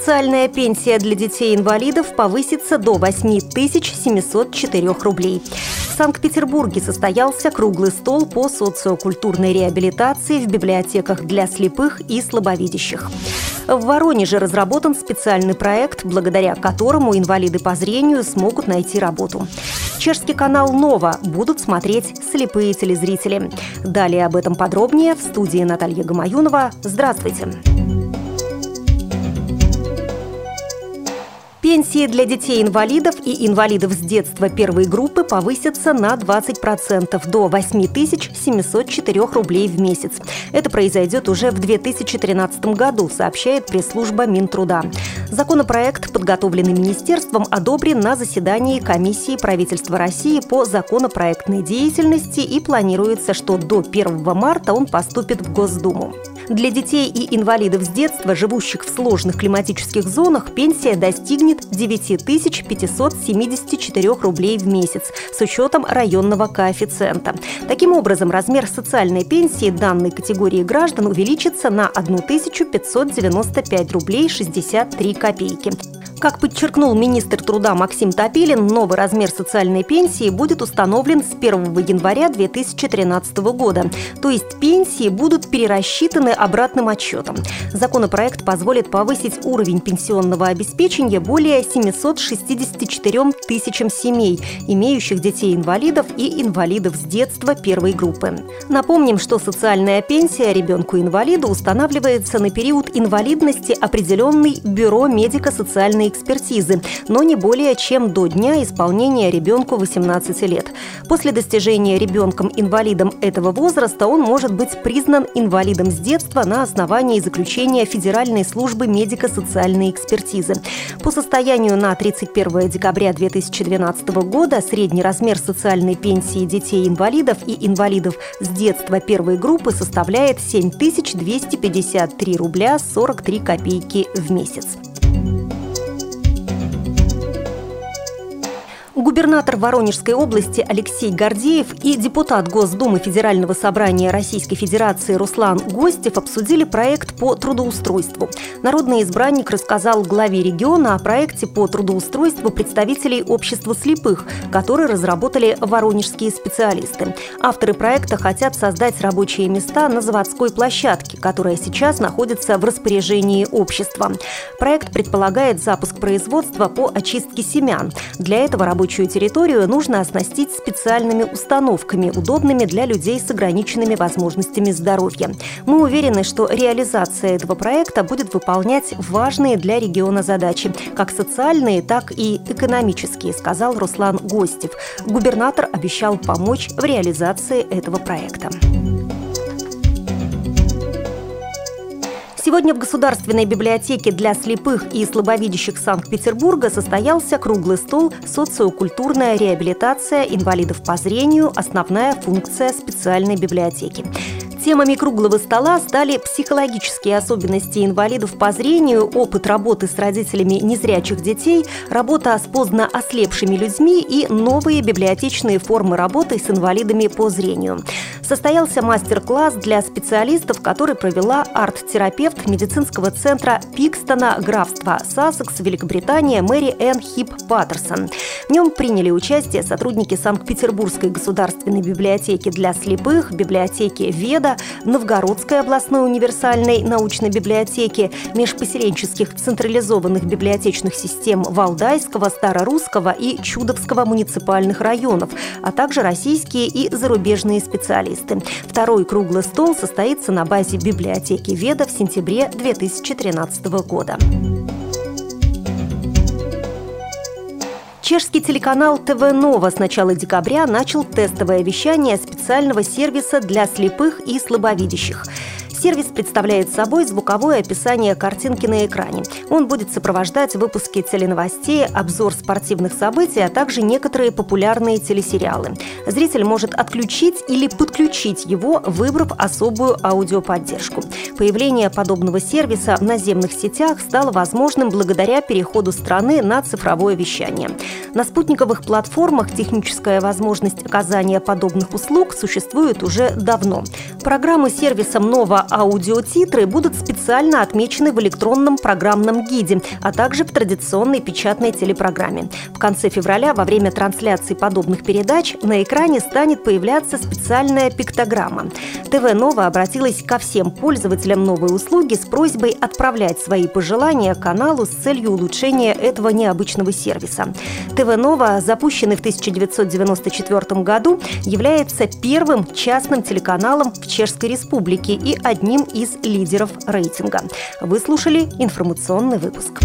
Социальная пенсия для детей-инвалидов повысится до 8704 рублей. В Санкт-Петербурге состоялся круглый стол по социокультурной реабилитации в библиотеках для слепых и слабовидящих. В Воронеже разработан специальный проект, благодаря которому инвалиды по зрению смогут найти работу. Чешский канал «Нова» будут смотреть слепые телезрители. Далее об этом подробнее в студии Наталья Гамаюнова. Здравствуйте! Пенсии для детей-инвалидов и инвалидов с детства первой группы повысятся на 20% до 8704 рублей в месяц. Это произойдет уже в 2013 году, сообщает пресс-служба Минтруда. Законопроект, подготовленный министерством, одобрен на заседании Комиссии правительства России по законопроектной деятельности и планируется, что до 1 марта он поступит в Госдуму. Для детей и инвалидов с детства, живущих в сложных климатических зонах, пенсия достигнет 9574 рублей в месяц с учетом районного коэффициента. Таким образом, размер социальной пенсии данной категории граждан увеличится на 1595 рублей 63 копейки. Как подчеркнул министр труда Максим Топилин, новый размер социальной пенсии будет установлен с 1 января 2013 года. То есть пенсии будут перерасчитаны обратным отсчетом. Законопроект позволит повысить уровень пенсионного обеспечения более 764 тысячам семей, имеющих детей-инвалидов и инвалидов с детства первой группы. Напомним, что социальная пенсия ребенку-инвалиду устанавливается на период инвалидности, определенный Бюро медико-социальной экспертизы, но не более чем до дня исполнения ребенку 18 лет. После достижения ребенком-инвалидом этого возраста он может быть признан инвалидом с детства на основании заключения Федеральной службы медико-социальной экспертизы. По состоянию на 31 декабря 2012 года средний размер социальной пенсии детей-инвалидов и инвалидов с детства первой группы составляет 7253 рубля 43 копейки в месяц. Губернатор Воронежской области Алексей Гордеев и депутат Госдумы Федерального собрания Российской Федерации Руслан Гостев обсудили проект по трудоустройству. Народный избранник рассказал главе региона о проекте по трудоустройству представителей общества слепых, который разработали воронежские специалисты. Авторы проекта хотят создать рабочие места на заводской площадке, которая сейчас находится в распоряжении общества. Проект предполагает запуск производства по очистке семян. Для этого рабочие территорию нужно оснастить специальными установками, удобными для людей с ограниченными возможностями здоровья. Мы уверены, что реализация этого проекта будет выполнять важные для региона задачи, как социальные, так и экономические, сказал Руслан Гостев. Губернатор обещал помочь в реализации этого проекта. Сегодня в Государственной библиотеке для слепых и слабовидящих Санкт-Петербурга состоялся круглый стол «Социокультурная реабилитация инвалидов по зрению. Основная функция специальной библиотеки». Темами круглого стола стали психологические особенности инвалидов по зрению, опыт работы с родителями незрячих детей, работа с поздно ослепшими людьми и новые библиотечные формы работы с инвалидами по зрению. Состоялся мастер-класс для специалистов, который провела арт-терапевт медицинского центра Пикстона, графства Сассекс, Великобритания Мэри Энн Хип Паттерсон. В нем приняли участие сотрудники Санкт-Петербургской государственной библиотеки для слепых, библиотеки Веда, Новгородской областной универсальной научной библиотеки, межпоселенческих централизованных библиотечных систем Валдайского, Старорусского и Чудовского муниципальных районов, а также российские и зарубежные специалисты. Второй круглый стол состоится на базе библиотеки Веда в сентябре 2013 года. Чешский телеканал ТВ «Нова» с начала декабря начал тестовое вещание специального сервиса для слепых и слабовидящих. Сервис представляет собой звуковое описание картинки на экране. Он будет сопровождать выпуски теленовостей, обзор спортивных событий, а также некоторые популярные телесериалы. Зритель может отключить или подключить его, выбрав особую аудиоподдержку. Появление подобного сервиса в наземных сетях стало возможным благодаря переходу страны на цифровое вещание. На спутниковых платформах техническая возможность оказания подобных услуг существует уже давно. Программы сервиса «Нова» аудиотитры будут специально отмечены в электронном программном гиде, а также в традиционной печатной телепрограмме. В конце февраля во время трансляции подобных передач на экране станет появляться специальная пиктограмма. ТВ «Нова» обратилась ко всем пользователям новой услуги с просьбой отправлять свои пожелания каналу с целью улучшения этого необычного сервиса. ТВ «Нова», запущенный в 1994 году, является первым частным телеканалом в Чешской Республике и одним из лидеров рейтинга. Вы слушали информационный выпуск.